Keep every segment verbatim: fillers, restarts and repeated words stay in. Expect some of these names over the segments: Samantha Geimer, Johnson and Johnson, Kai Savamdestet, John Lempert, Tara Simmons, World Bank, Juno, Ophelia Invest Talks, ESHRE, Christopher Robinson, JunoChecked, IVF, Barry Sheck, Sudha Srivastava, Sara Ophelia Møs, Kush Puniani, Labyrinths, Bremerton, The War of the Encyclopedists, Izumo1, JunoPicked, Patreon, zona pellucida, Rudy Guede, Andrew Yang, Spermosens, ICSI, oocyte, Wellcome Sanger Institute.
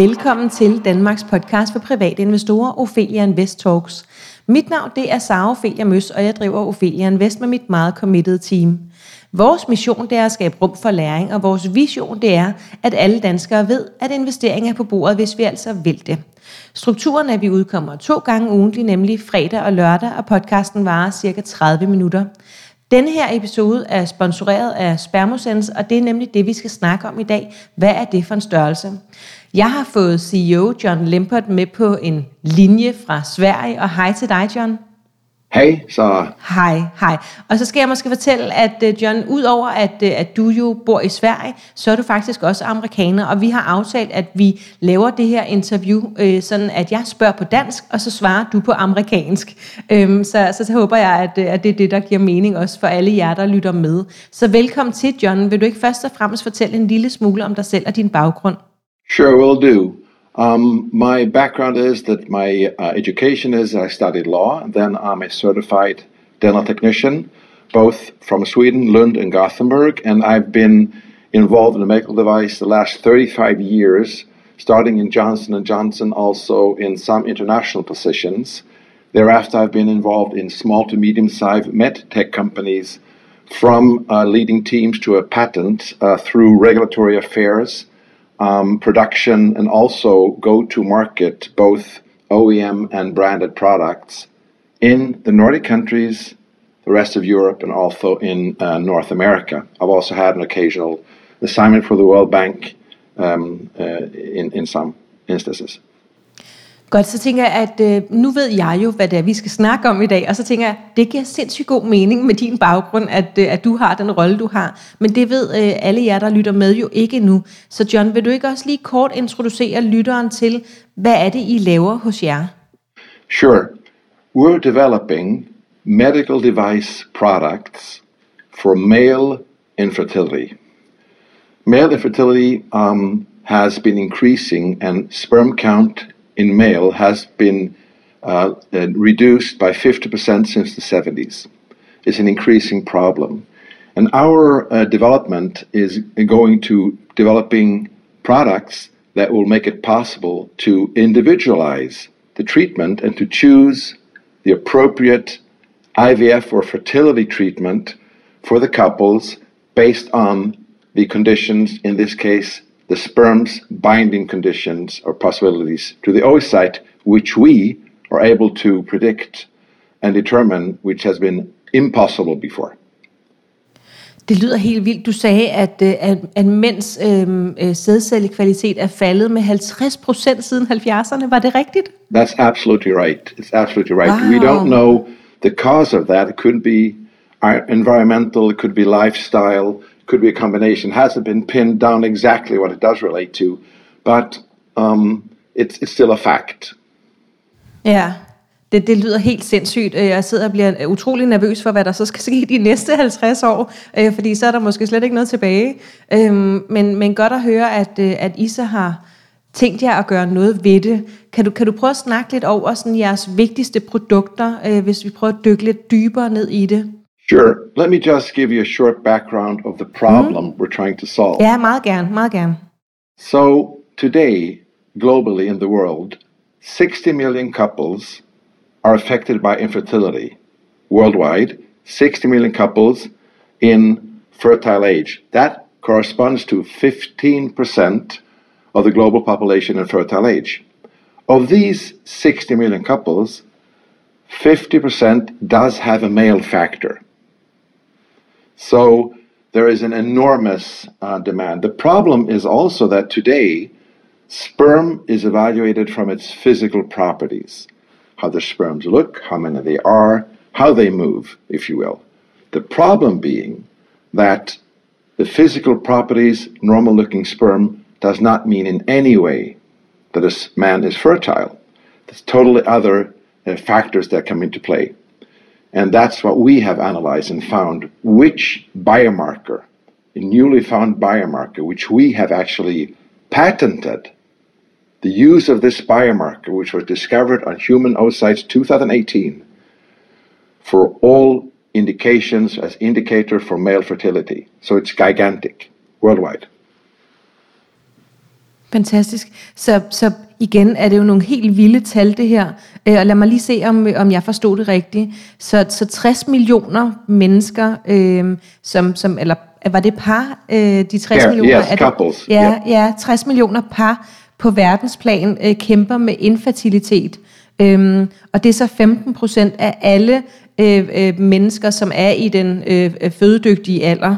Velkommen til Danmarks podcast for private investorer, Ophelia Invest Talks. Mit navn det er Sara Ophelia Møs, og jeg driver Ophelia Invest med mit meget committed team. Vores mission det er at skabe rum for læring, og vores vision det er, at alle danskere ved, at investeringer er på bordet, hvis vi altså vil det. Strukturen er, at vi udkommer to gange ugentlig, nemlig fredag og lørdag, og podcasten varer cirka tredive minutter. Denne her episode er sponsoreret af Spermosens, og det er nemlig det, vi skal snakke om i dag. Hvad er det for en størrelse? Jeg har fået C E O John Lempert med på en linje fra Sverige, og hej til dig, John. Hej, så. Hej, hej. Og så skal jeg måske fortælle, at John, udover at, at du jo bor i Sverige, så er du faktisk også amerikaner, og vi har aftalt, at vi laver det her interview, øh, sådan at jeg spørger på dansk, og så svarer du på amerikansk. Øhm, så, så, så håber jeg, at, at det er det, der giver mening også for alle jer, der lytter med. Så velkommen til, John. Vil du ikke først og fremmest fortælle en lille smule om dig selv og din baggrund? Sure, will do. Um, my background is that my uh, education is I studied law, and then I'm a certified dental technician, both from Sweden, Lund and Gothenburg, and I've been involved in the medical device the last thirty-five years, starting in Johnson and Johnson, also in some international positions. Thereafter, I've been involved in small to medium-sized med tech companies, from uh, leading teams to a patent, uh, through regulatory affairs, Um, production and also go to market both O E M and branded products in the Nordic countries, the rest of Europe, and also in uh, North America. I've also had an occasional assignment for the World Bank um, uh, in, in some instances. Godt, så tænker jeg, at øh, nu ved jeg jo, hvad det er, vi skal snakke om i dag, og så tænker jeg, det giver sindssygt god mening med din baggrund, at, øh, at du har den rolle, du har. Men det ved øh, alle jer, der lytter med, jo ikke endnu. Så John, vil du ikke også lige kort introducere lytteren til, hvad er det, I laver hos jer? Sure. We're developing medical device products for male infertility. Male infertility um, has been increasing, and sperm count in male has been uh, reduced by fifty percent since the seventies. It's an increasing problem. And our uh, development is going to developing products that will make it possible to individualize the treatment and to choose the appropriate I V F or fertility treatment for the couples based on the conditions, in this case, the sperm's binding conditions or possibilities to the oocyte, which we are able to predict and determine, which has been impossible before. Det lyder helt vildt. Du sagde, at, at, at mænds øh, sædcellekvalitet er faldet med halvtreds procent siden halvfjerdserne. Var det rigtigt? That's absolutely right. It's absolutely right. Wow. We don't know the cause of that. It could be environmental, it could be lifestyle, could be a combination. Hasn't been pinned down exactly what it does relate to, but um, it's, it's still a fact. Ja, det, det lyder helt sindssygt. Jeg sidder og bliver utrolig nervøs for, hvad der så skal ske de næste halvtreds år, fordi så er der måske slet ikke noget tilbage. Men, men godt at høre, at, at I så har tænkt jer at gøre noget ved det. Kan du, kan du prøve at snakke lidt over sådan jeres vigtigste produkter, hvis vi prøver at dykke lidt dybere ned i det? Sure. Let me just give you a short background of the problem mm-hmm. we're trying to solve. Yeah, meget gerne, meget gerne. So today, globally in the world, sixty million couples are affected by infertility. Worldwide, sixty million couples in fertile age. That corresponds to fifteen percent of the global population in fertile age. Of these sixty million couples, fifty percent does have a male factor. So there is an enormous uh, demand. The problem is also that today, sperm is evaluated from its physical properties. How the sperms look, how many they are, how they move, if you will. The problem being that the physical properties, normal-looking sperm, does not mean in any way that a man is fertile. There's totally other uh, factors that come into play. And that's what we have analyzed and found, which biomarker, a newly found biomarker, which we have actually patented. The use of this biomarker, which was discovered on human oocytes two thousand eighteen, for all indications as indicator for male fertility. So it's gigantic worldwide. Fantastisk. Så, så igen er det jo nogle helt vilde tal, det her. Og lad mig lige se, om, om jeg forstod det rigtigt. Så, så tres millioner mennesker, øh, som, som, eller var det par, øh, de tres yeah, millioner? Yes, er det, ja, yeah. ja, tres millioner par på verdensplan øh, kæmper med infertilitet. Øh, og det er så femten procent af alle øh, øh, mennesker, som er i den øh, fødedygtige alder.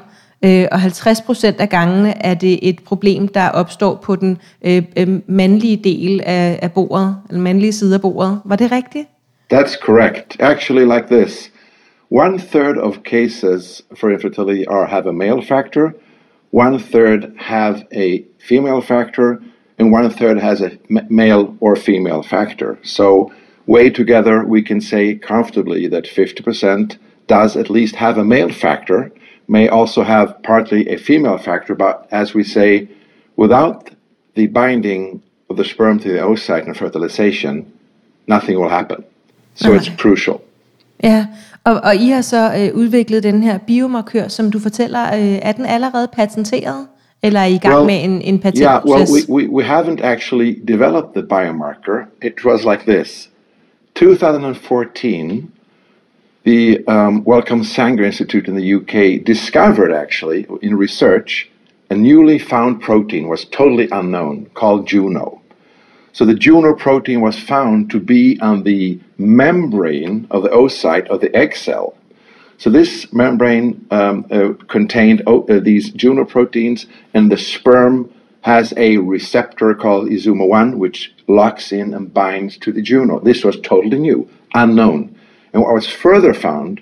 Og halvtreds procent af gangene er det et problem, der opstår på den øh, mandlige del af, af bordet, eller mandlige side af bordet. Var det rigtigt? That's correct. Actually like this. One third of cases for infertility are have a male factor, one third have a female factor, and one third has a male or female factor. So weighed together, we can say comfortably that fifty percent does at least have a male factor, may also have partly a female factor, but as we say, without the binding of the sperm to the oocyte and fertilization, nothing will happen. So okay. It's crucial. Ja, og, og I har så øh, udviklet den her biomarkør, som du fortæller, øh, er den allerede patenteret, eller er I gang well, med en, en patentproces? Yeah, well, we, we, we haven't actually developed the biomarker. It was like this. twenty fourteen... The um, Wellcome Sanger Institute in the U K discovered, actually, in research, a newly found protein was totally unknown, called Juno. So the Juno protein was found to be on the membrane of the oocyte of the egg cell. So this membrane um, uh, contained o- uh, these Juno proteins, and the sperm has a receptor called Izumo one, which locks in and binds to the Juno. This was totally new, unknown. And what was further found,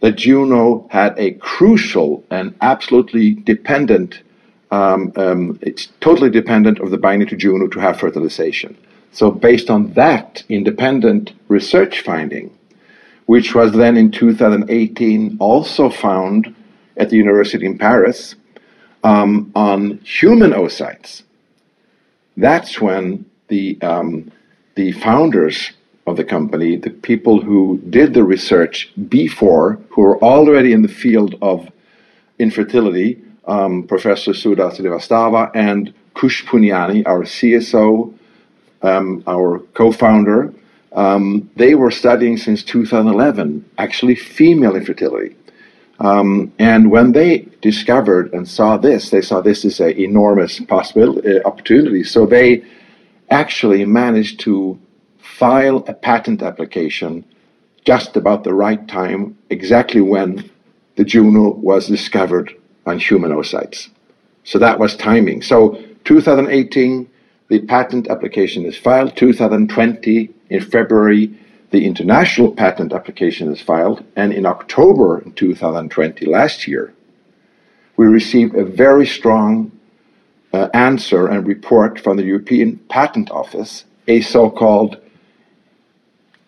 that Juno had a crucial and absolutely dependent, um, um, it's totally dependent of the binding to Juno to have fertilization. So based on that independent research finding, which was then in twenty eighteen also found at the University in Paris um, on human oocytes, that's when the um, the founders of the company, the people who did the research before, who were already in the field of infertility, um, Professor Sudha Srivastava and Kush Puniani, our C S O, um, our co-founder, um, they were studying since two thousand eleven, actually female infertility. Um, and when they discovered and saw this, they saw this as an enormous possibility, uh, opportunity. So they actually managed to file a patent application just about the right time, exactly when the Juno was discovered on human oocytes. So that was timing. So twenty eighteen, the patent application is filed. twenty twenty, in February, the international patent application is filed. And in October twenty twenty, last year, we received a very strong uh, answer and report from the European Patent Office, a so-called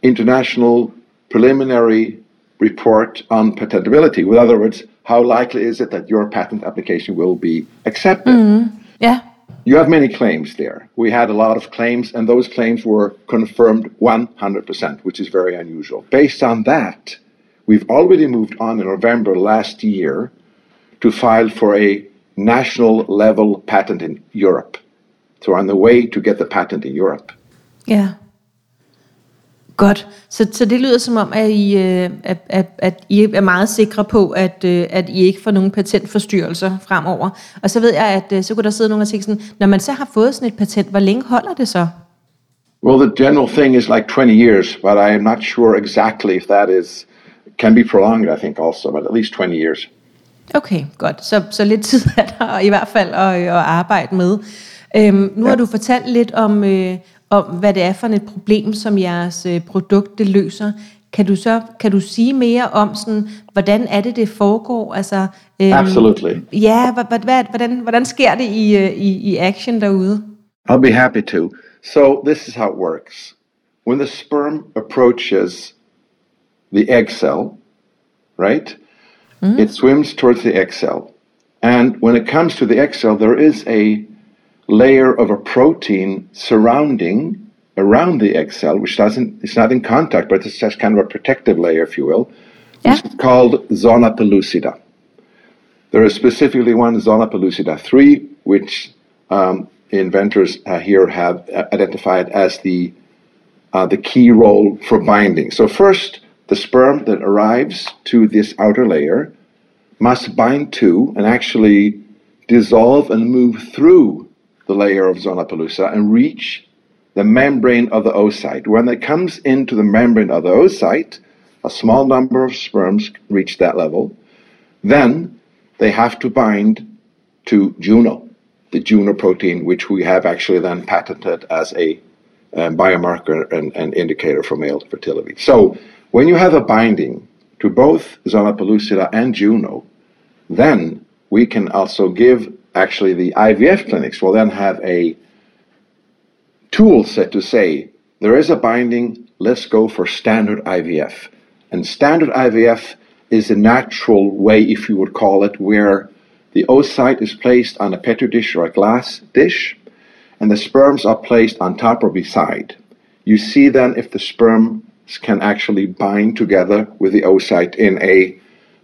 International Preliminary Report on Patentability. In other words, how likely is it that your patent application will be accepted? Mm-hmm. Yeah. You have many claims there. We had a lot of claims, and those claims were confirmed one hundred percent, which is very unusual. Based on that, we've already moved on in November last year to file for a national level patent in Europe. So we're on the way to get the patent in Europe. Yeah. Godt. Så, så det lyder som om, at I, at, at, at I er meget sikre på, at, at I ikke får nogen patentforstyrrelser fremover. Og så ved jeg, at så kunne der sidde nogen og tænke sådan, når man så har fået sådan et patent, hvor længe holder det så? Well, the general thing is like twenty years, but I am not sure exactly if that is, can be prolonged, I think also, but at least twenty years. Okay, godt. Så, så lidt tid er der i hvert fald at, at arbejde med. Øhm, nu ja. Har du fortalt lidt om... Øh, og hvad det er for et problem, som jeres produkt det løser. Kan du så kan du sige mere om sådan, hvordan er det det foregår? Altså, øhm, absolutely. Ja, yeah, hvordan hvordan hvordan sker det i i i action derude? I'll be happy to. So this is how it works. When the sperm approaches the egg cell, right? Mm. It swims towards the egg cell. And when it comes to the egg cell, there is a layer of a protein surrounding around the egg cell, which doesn't, it's not in contact, but it's just kind of a protective layer, if you will, yeah. Which is called zona pellucida. There is specifically one, zona pellucida three, which um, inventors uh, here have identified as the uh, the key role for binding. So first, the sperm that arrives to this outer layer must bind to and actually dissolve and move through the layer of zonopellusa and reach the membrane of the oocyte. When it comes into the membrane of the oocyte, a small number of sperms reach that level. Then they have to bind to Juno, the Juno protein, which we have actually then patented as a um, biomarker and, and indicator for male fertility. So when you have a binding to both Zonopellucida and Juno, then we can also give, actually the I V F clinics will then have a tool set to say, there is a binding, let's go for standard I V F. And standard I V F is a natural way, if you would call it, where the oocyte is placed on a petri dish or a glass dish, and the sperms are placed on top or beside. You see then if the sperm can actually bind together with the oocyte in a,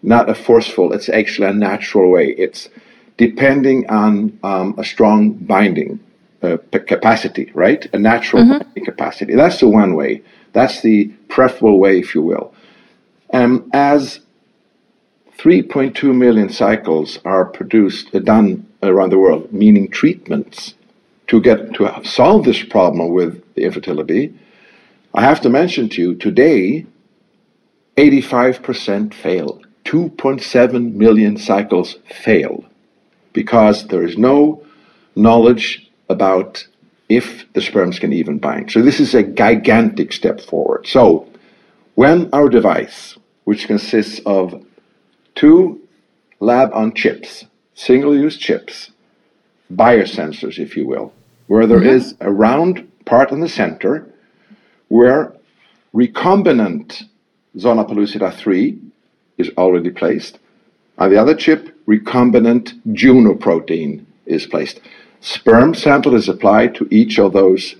not a forceful, it's actually a natural way. It's depending on um, a strong binding uh, capacity, right? A natural mm-hmm. binding capacity. That's the one way. That's the preferable way, if you will. Um, as three point two million cycles are produced, uh, done around the world, meaning treatments to get to solve this problem with the infertility, I have to mention to you, today, eighty-five percent fail. two point seven million cycles fail because there is no knowledge about if the sperms can even bind. So this is a gigantic step forward. So when our device, which consists of two lab-on-chips, single-use chips, biosensors, if you will, where there mm-hmm. is a round part in the center where recombinant Zonopellucida three is already placed. On the other chip, recombinant Juno protein is placed. Sperm sample is applied to each of those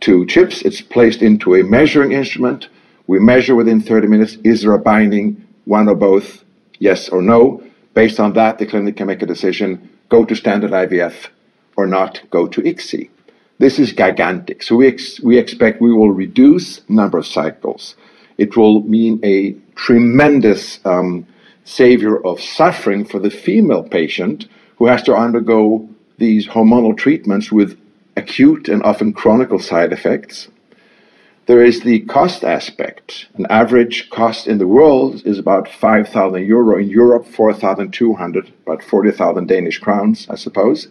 two chips. It's placed into a measuring instrument. We measure within thirty minutes, is there a binding, one or both, yes or no. Based on that, the clinic can make a decision, go to standard I V F or not, go to I C S I. This is gigantic. So we ex- we expect we will reduce number of cycles. It will mean a tremendous um, savior of suffering for the female patient who has to undergo these hormonal treatments with acute and often chronic side effects. There is the cost aspect. An average cost in the world is about five thousand euro. In Europe, four thousand two hundred, about forty thousand Danish crowns, I suppose.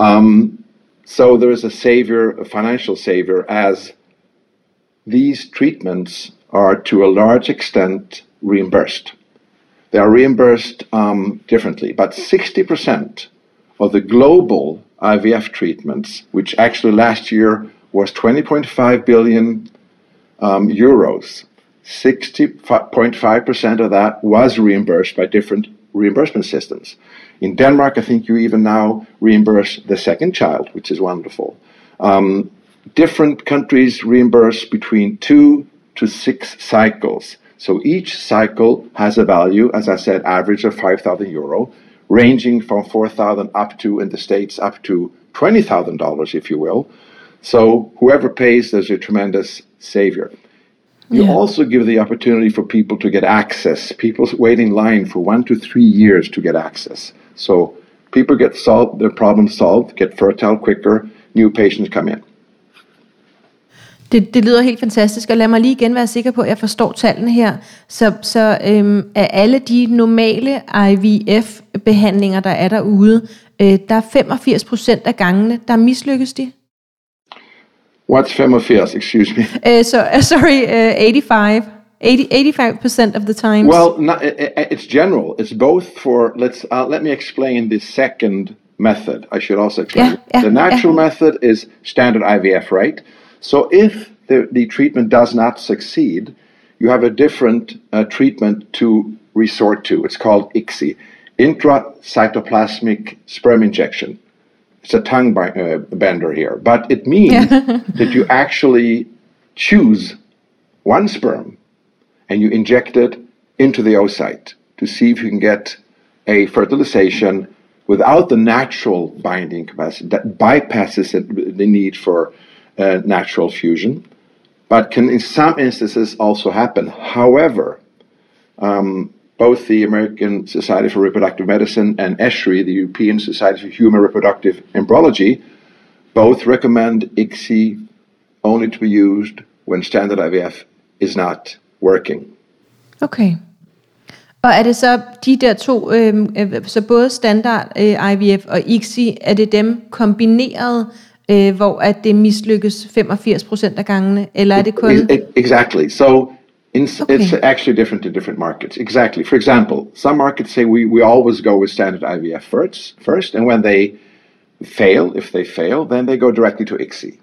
Um, So there is a savior, a financial savior, as these treatments are to a large extent reimbursed. They are reimbursed um, differently, but sixty percent of the global I V F treatments, which actually last year was twenty point five billion um, euros, sixty point five percent of that was reimbursed by different reimbursement systems. In Denmark, I think you even now reimburse the second child, which is wonderful. Um, different countries reimburse between two to six cycles. So each cycle has a value, as I said, average of five thousand euro, ranging from four thousand up to, in the States, up to twenty thousand dollars, if you will. So whoever pays, there's a tremendous savior. You yeah. also give the opportunity for people to get access. People wait in line for one to three years to get access. So people get solved, their problems solved, get fertile quicker, new patients come in. Det, det lyder helt fantastisk, og lad mig lige igen være sikker på, at jeg forstår tallene her. Så, så øhm, af alle de normale I V F-behandlinger, der er derude, øh, der er femogfirs procent af gangene, der mislykkes de. What's femogfirs, excuse me? Uh, so, uh, sorry, uh, eighty-five. eighty, eighty-five percent of the times. Well, not, it's general. It's both for, let's, uh, let me explain the second method. I should also explain. Yeah, yeah, the natural yeah. method is standard I V F, right? So if the, the treatment does not succeed, you have a different uh, treatment to resort to. It's called I C S I, intracytoplasmic sperm injection. It's a tongue bind, uh, bender here, but it means yeah. that you actually choose one sperm and you inject it into the oocyte to see if you can get a fertilization without the natural binding capacity that bypasses it, the need for uh, natural fusion, but can in some instances also happen. However, um, both the American Society for Reproductive Medicine and ESHRE, the European Society for Human Reproductive Embryology, both recommend I C S I only to be used when standard I V F is not working. Okay. Og er det så de der to, øh, så både standard øh, I V F og I C S I, er det dem kombineret, øh, hvor at det mislykkes femogfirs procent af gangene, eller er det kun... It, it, exactly. So in, okay. It's actually different in different markets. Exactly. For example, some markets say we, we always go with standard I V F first, first, and when they fail, if they fail, then they go directly to I C S I.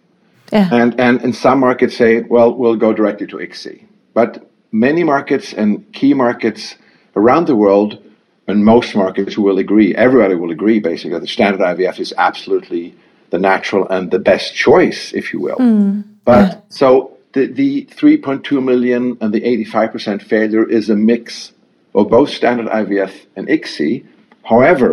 Yeah. And, and, and some markets say, well, we'll go directly to I C S I. But many markets and key markets around the world, and most markets will agree, everybody will agree basically, that the standard I V F is absolutely the natural and the best choice, if you will. Mm. But yeah. So the, the three point two million and the eighty-five percent failure is a mix of both standard I V F and I C S I. However,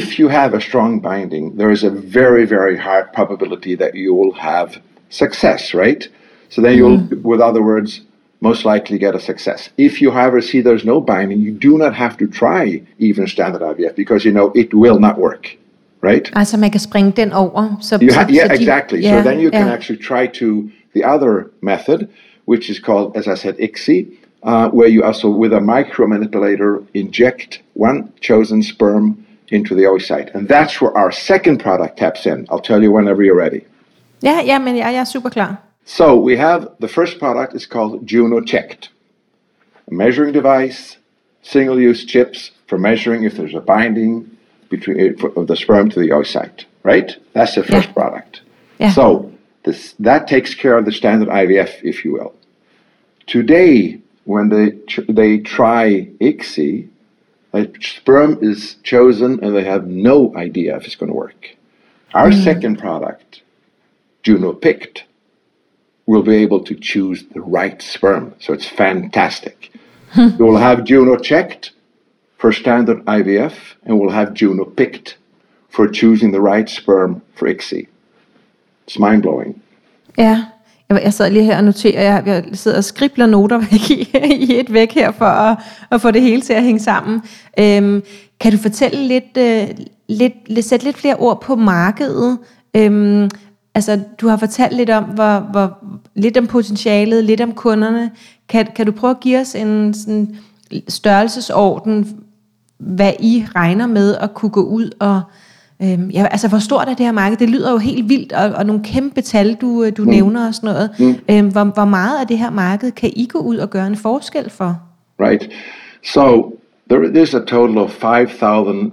if you have a strong binding, there is a very, very high probability that you will have success, right? So then you'll, mm-hmm. with other words, most likely get a success. If you, however, see there's no binding, you do not have to try even standard I V F because, you know, it will not work, right? Altså, man kan springe den over. So, you ha- yeah, so exactly. Yeah, so then you yeah. can actually try to the other method, which is called, as I said, I C S I, uh, where you also, with a micromanipulator, inject one chosen sperm into the oocyte. And that's where our second product taps in. I'll tell you whenever you're ready. Yeah, yeah, men jeg er super klar. So we have the first product is called JunoChecked, a measuring device, single-use chips for measuring if there's a binding between of the sperm to the oocyte, right? That's the first yeah. product. Yeah. So this, that takes care of the standard I V F, if you will. Today, when they they try I C S I, a sperm is chosen and they have no idea if it's going to work. Our mm. second product, JunoPicked, will be able to choose the right sperm. So it's fantastic. You will have JunoChecked for standard I V F and we'll have JunoPicked for choosing the right sperm for I C S I. It's mind-blowing. Yeah. Jeg sad lige her og noterer, jeg, jeg sidder og skribler noter væk i, i et væk her, for at, at få det hele til at hænge sammen. Øhm, kan du fortælle lidt, øh, lidt, lidt, sætte lidt flere ord på markedet? Øhm, altså, du har fortalt lidt om, hvor, hvor, lidt om potentialet, lidt om kunderne. Kan, kan du prøve at give os en sådan, størrelsesorden, hvad I regner med at kunne gå ud og... Øhm, ja, altså hvor stort er det her marked? Det lyder jo helt vildt, og, og nogle kæmpe tal, du, du mm. nævner og sådan noget. Mm. Øhm, hvor, hvor meget af det her marked kan I gå ud og gøre en forskel for? Right. So there is a total of five thousand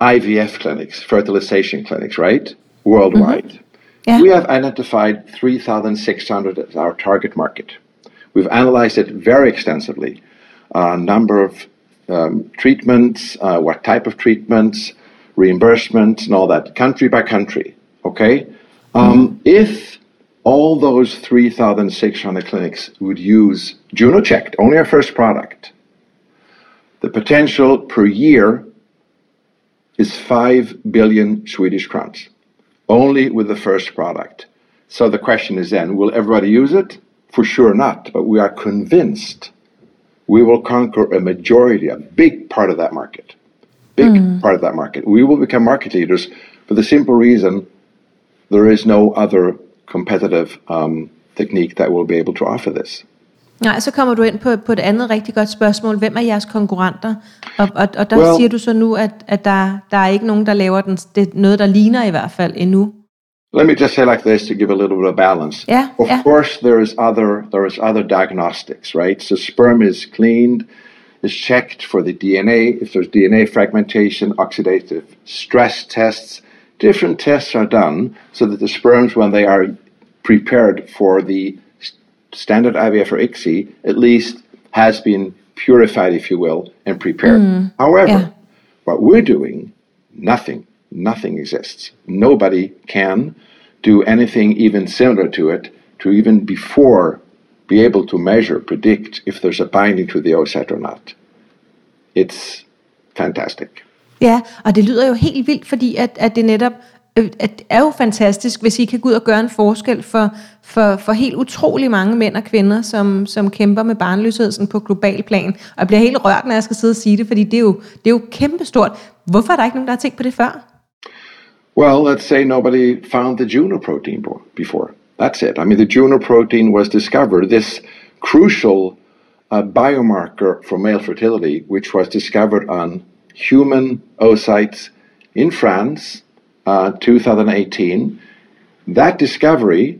I V F clinics, fertilization clinics, right? Worldwide. Mm-hmm. Yeah. We have identified three thousand six hundred as our target market. We've analyzed it very extensively. Uh, number of um, treatments, uh, what type of treatments, reimbursements and all that, country by country, okay? Um, mm-hmm. If all those three thousand six hundred clinics would use JunoChecked, only our first product, the potential per year is five billion Swedish crowns, only with the first product. So the question is then, will everybody use it? For sure not, but we are convinced we will conquer a majority, a big part of that market. Big mm. part of that market. We will become market leaders for the simple reason there is no other competitive um, technique that will be able to offer this. Nej, så kommer du ind på, på et andet rigtig godt spørgsmål. Hvem er jeres konkurrenter? Og, og, og der well, siger du så nu, at, at der, der er ikke nogen, der laver den, det, noget, der ligner i hvert fald endnu. Let me just say like this to give a little bit of balance. Yeah, of yeah. course there is other there is other diagnostics, right? So sperm is cleaned, is checked for the D N A, if there's D N A fragmentation, oxidative stress tests. Different tests are done so that the sperms, when they are prepared for the standard I V F or I C S I, at least has been purified, if you will, and prepared. Mm, However, yeah. what we're doing, nothing, nothing exists. Nobody can do anything even similar to it, to even before be able to measure, predict if there's a binding to the oocyte or not. It's fantastic. Ja, og det lyder jo helt vildt, fordi at, at det netop at det er jo fantastisk, hvis I kan gå ud og gøre en forskel for, for, for helt utrolig mange mænd og kvinder, som, som kæmper med barnløsheden på global plan. Og jeg bliver helt rørt, når jeg skal sidde og sige det, fordi det er jo, det er jo kæmpestort. Hvorfor er der ikke nogen, der har tænkt på det før? Well, let's say nobody found the Juno protein before. That's it. I mean, the Juno protein was discovered, this crucial uh, biomarker for male fertility, which was discovered on human oocytes in France, uh, twenty eighteen. That discovery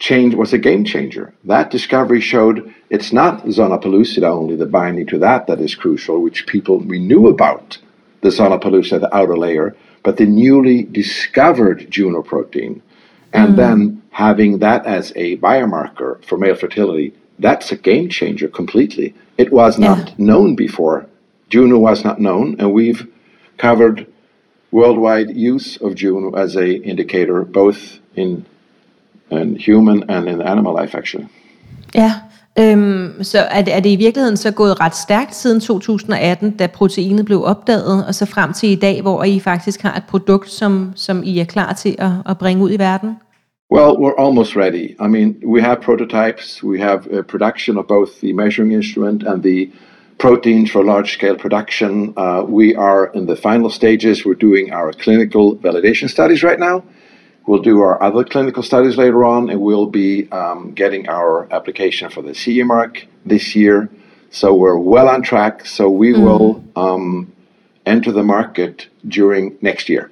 change was a game changer. That discovery showed it's not zona pellucida only, the binding to that that is crucial, which people we knew about, the zona pellucida, the outer layer, but the newly discovered Juno protein. And mm. then having that as a biomarker for male fertility, that's a game changer completely. It was not yeah. known before. Juno was not known, and we've covered worldwide use of Juno as a indicator, both in, in human and in animal life, actually. Yeah. Øhm, så er det, er det i virkeligheden så gået ret stærkt siden to tusind atten, da proteinet blev opdaget, og så frem til i dag, hvor I faktisk har et produkt, som, som I er klar til at, at bringe ud i verden? Well, we're almost ready. I mean, we have prototypes, we have uh, production of both the measuring instrument and the proteins for large-scale production. Uh, we are in the final stages. We're doing our clinical validation studies right now. We'll do our other clinical studies later on, and we'll be um, getting our application for the C E mark this year. So we're well on track. So we mm. will um, enter the market during next year.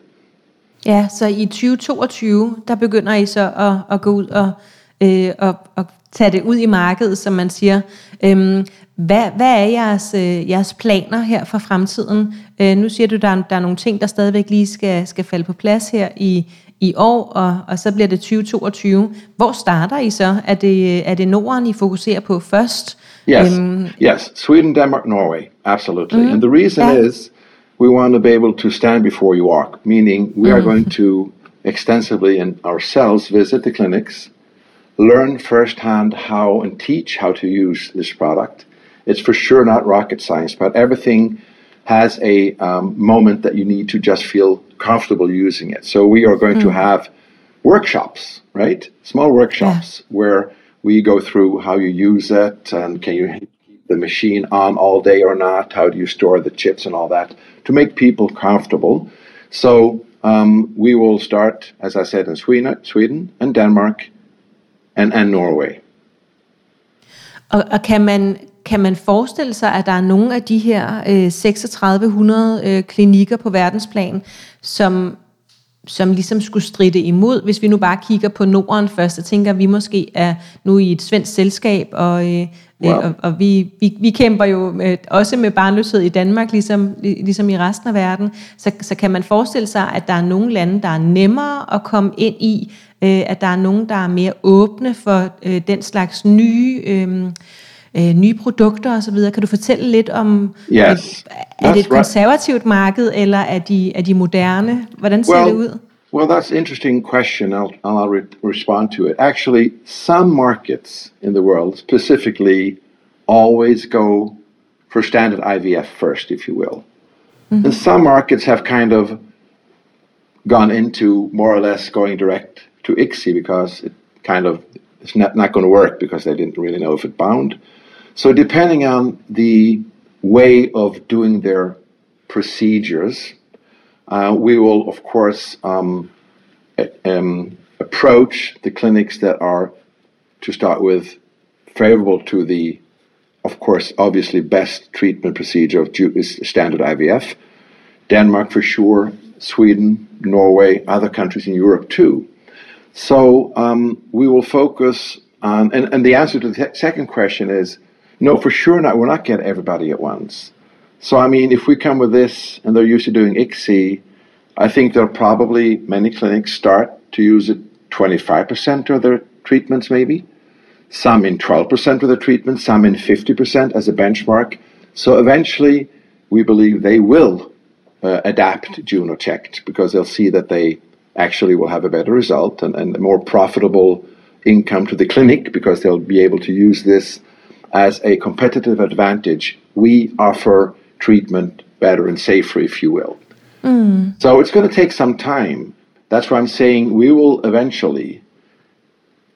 Ja, så i tyve toogtyve, der begynder I så at, at gå ud og, øh, og, og tage det ud i markedet, som man siger. Øhm, Hvad, hvad er jeres, øh, jeres planer her for fremtiden? Øh, nu siger du, der er, der er nogle ting, der stadigvæk lige skal, skal falde på plads her i, i år, og, og så bliver det tyve toogtyve. Hvor starter I så? Er det, er det Norden, I fokuserer på først? Yes, um, yes. Sweden, Denmark, Norway. Absolutely. Mm, and the reason yeah. is, we want to be able to stand before you walk, meaning we are mm. going to extensively and ourselves visit the clinics, learn firsthand how and teach how to use this product. It's for sure not rocket science, but everything has a um, moment that you need to just feel comfortable using it. So we are going mm. to have workshops, right? Small workshops yeah. where we go through how you use it and can you keep the machine on all day or not? How do you store the chips and all that to make people comfortable? So um, we will start, as I said, in Sweden, Sweden and Denmark and, and Norway. Uh, okay, man... Kan man forestille sig, at der er nogle af de her øh, tre tusind seks hundrede øh, klinikker på verdensplan, som, som ligesom skulle stritte imod, hvis vi nu bare kigger på Norden først, og tænker, at vi måske er nu i et svensk selskab, og, øh, wow. og, og vi, vi, vi kæmper jo med, også med barnløshed i Danmark, ligesom, ligesom i resten af verden. Så, så kan man forestille sig, at der er nogle lande, der er nemmere at komme ind i, øh, at der er nogen, der er mere åbne for øh, den slags nye... Øh, nye produkter og så videre. Kan du fortælle lidt om, yes, er, er det et konservativt marked, eller er de, er de moderne? Hvordan ser well, det ud? Well, that's an interesting question, and I'll, I'll re- respond to it. Actually, some markets in the world specifically always go for standard I V F first, if you will. Mm-hmm. And some markets have kind of gone into more or less going direct to I C S I because it kind of it's not, not going to work because they didn't really know if it bound. So depending on the way of doing their procedures, uh, we will, of course, um, um, approach the clinics that are, to start with, favorable to the, of course, obviously best treatment procedure of standard I V F. Denmark for sure, Sweden, Norway, other countries in Europe too. So um, we will focus on, and, and the answer to the te- second question is, no, for sure not. We'll not get everybody at once. So, I mean, if we come with this and they're used to doing I C S I, I think there'll probably many clinics start to use it twenty-five percent of their treatments maybe, some in twelve percent of their treatments, some in fifty percent as a benchmark. So eventually we believe they will uh, adapt Juno checked because they'll see that they actually will have a better result and, and a more profitable income to the clinic because they'll be able to use this as a competitive advantage. We offer treatment better and safer, if you will. Mm. So it's going to take some time. That's why I'm saying we will eventually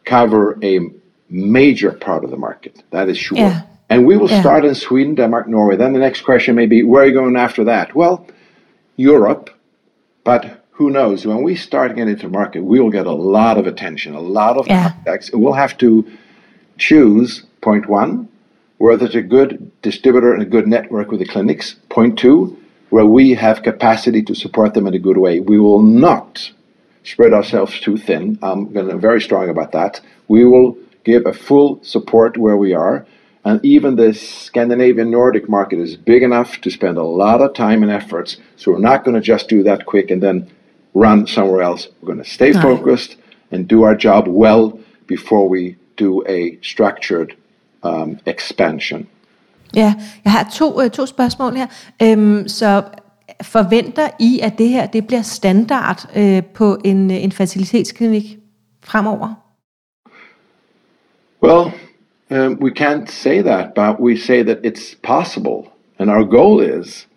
cover a major part of the market. That is sure. Yeah. And we will yeah. start in Sweden, Denmark, Norway. Then the next question may be, where are you going after that? Well, Europe, but who knows? When we start getting into the market, we will get a lot of attention, a lot of yeah. contacts. We'll have to choose, point one, where there's a good distributor and a good network with the clinics. Point two, where we have capacity to support them in a good way. We will not spread ourselves too thin. I'm going to be very strong about that. We will give a full support where we are. And even the Scandinavian Nordic market is big enough to spend a lot of time and efforts. So we're not going to just do that quick and then run somewhere else. We're going to stay focused and do our job well before we do a structured um, expansion. Ja, jeg har to, to spørgsmål her. Øhm, så forventer I, at det her det bliver standard øh, på en, en fertilitetsklinik fremover? Well, Um, we can't say that, but we say that it's possible. And our goal is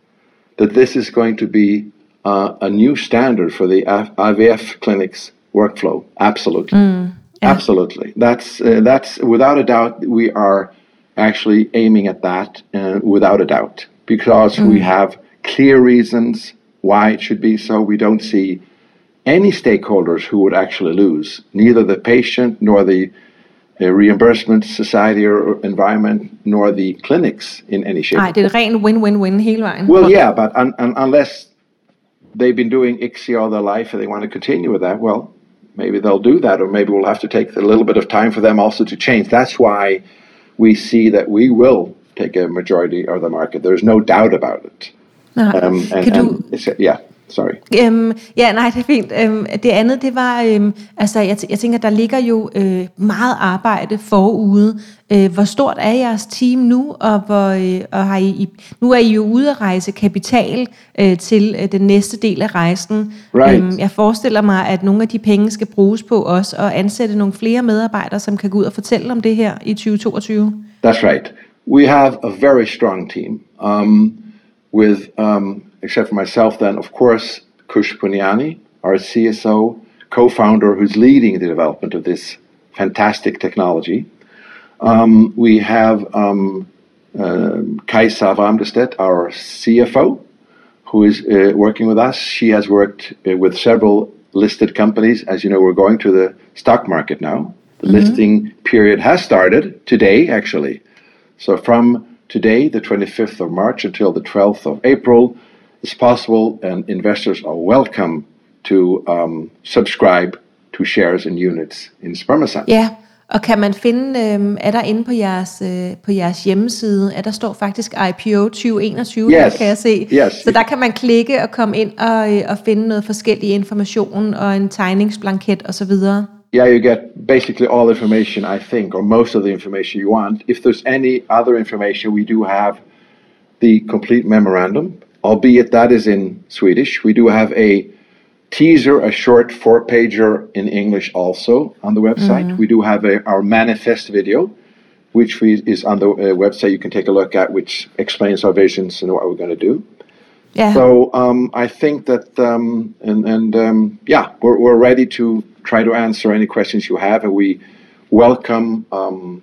that this is going to be uh, a new standard for the I V F clinic's workflow. Absolutely. Mm, yeah. Absolutely. That's, uh, that's without a doubt, we are actually aiming at that uh, without a doubt, because mm. we have clear reasons why it should be so. We don't see any stakeholders who would actually lose, neither the patient nor the A reimbursement society or environment, nor the clinics in any shape. Nej, det er et rent win-win-win hele vejen. Well, yeah, but un- un- unless they've been doing I C S I all their life and they want to continue with that, well, maybe they'll do that, or maybe we'll have to take a little bit of time for them also to change. That's why we see that we will take a majority of the market. There's no doubt about it. Nej, um, and, kan du... And, yeah. Sorry. Øhm, ja, nej, det er fint. Øhm, det andet, det var, øhm, altså jeg, t- jeg tænker, der ligger jo øh, meget arbejde forude. Øh, hvor stort er jeres team nu, og, hvor, øh, og har I, nu er I jo ude at rejse kapital øh, til øh, den næste del af rejsen. Right. Øhm, jeg forestiller mig, at nogle af de penge skal bruges på os og ansætte nogle flere medarbejdere, som kan gå ud og fortælle om det her i tyve toogtyve. That's right. We have a very strong team. Um, with... Um except for myself then, of course, Kush Puniani, our C S O, co-founder who's leading the development of this fantastic technology. Um, we have um, uh, Kai Savamdestet, our C F O, who is uh, working with us. She has worked uh, with several listed companies. As you know, we're going to the stock market now. The mm-hmm. listing period has started today, actually. So from today, the twenty-fifth of March, until the twelfth of April, it's possible, and investors are welcome to um, subscribe to shares and units in Spermosens. Ja, yeah. Og kan man finde, øh, er der inde på jeres, øh, på jeres hjemmeside, at der står faktisk I P O tyve enogtyve, yes. Der kan jeg se. Yes. Så der kan man klikke og komme ind og, øh, og finde noget forskellig information og en tegningsblanket osv.? Yeah, you get basically all information, I think, or most of the information you want. If there's any other information, we do have the complete memorandum. Albeit that is in Swedish. We do have a teaser, a short four-pager in English also on the website. Mm-hmm. We do have a, our manifest video, which we, is on the uh, website. You can take a look at, which explains our visions and what we're going to do. Yeah. So um, I think that, um, and, and um, yeah, we're, we're ready to try to answer any questions you have. And we welcome um,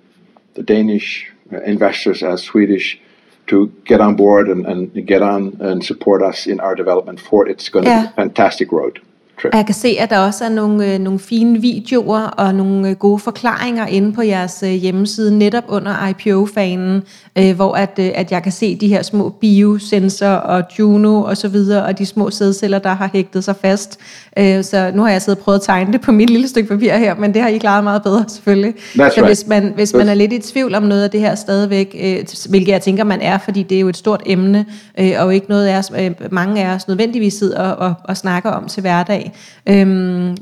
the Danish investors as Swedish to get on board and, and get on and support us in our development for it's going to yeah. be a fantastic road trip. Jeg kan se, at der også er nogle, nogle fine videoer og nogle gode forklaringer inde på jeres hjemmeside, netop under I P O-fanen, øh, hvor at, at jeg kan se de her små biosensor og Juno og så videre, og de små sædceller, der har hægtet sig fast. Øh, så nu har jeg siddet og prøvet at tegne det på mit lille stykke papir her, men det har I klaret meget bedre selvfølgelig. That's så right. hvis, man, hvis man er lidt i tvivl om noget af det her stadigvæk, øh, hvilket jeg tænker, man er, fordi det er jo et stort emne, øh, og ikke noget af os, øh, mange af os nødvendigvis sidder og, og, og snakker om til hverdag. Øhm,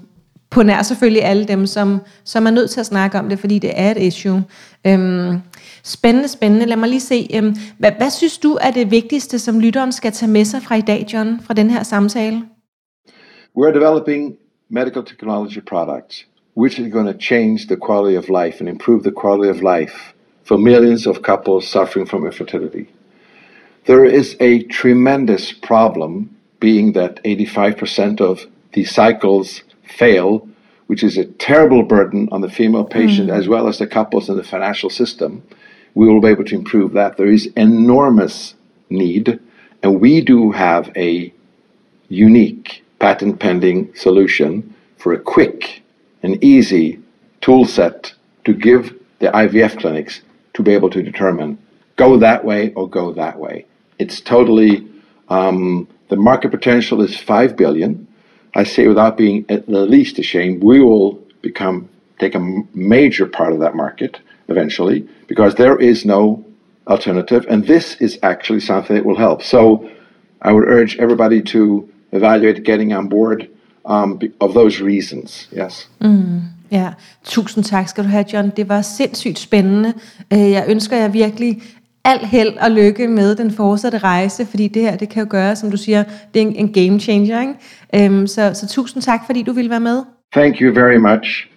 på nær selvfølgelig alle dem, som, som er nødt til at snakke om det, fordi det er et issue. Øhm, spændende, spændende. Lad mig lige se. Øhm, hvad, hvad synes du er det vigtigste, som lytteren skal tage med sig fra i dag, John, fra den her samtale? We're developing medical technology products, which is going to change the quality of life and improve the quality of life for millions of couples suffering from infertility. There is a tremendous problem, being that eighty-five percent of the cycles fail, which is a terrible burden on the female patient mm. as well as the couples and the financial system. We will be able to improve that. There is enormous need, and we do have a unique patent pending solution for a quick and easy tool set to give the I V F clinics to be able to determine go that way or go that way. It's totally, um, the market potential is five billion dollars. I say without being at the least ashamed, we will become take a major part of that market eventually, because there is no alternative, and this is actually something that will help. So I would urge everybody to evaluate getting on board um, of those reasons, yes. Mm, ja, tusind tak skal du have, John. Det var sindssygt spændende. Jeg ønsker jer virkelig al held og lykke med den fortsatte rejse, fordi det her, det kan jo gøre, som du siger, det er en game changer, ikke? Øhm, så, så tusind tak, fordi du ville være med. Thank you very much.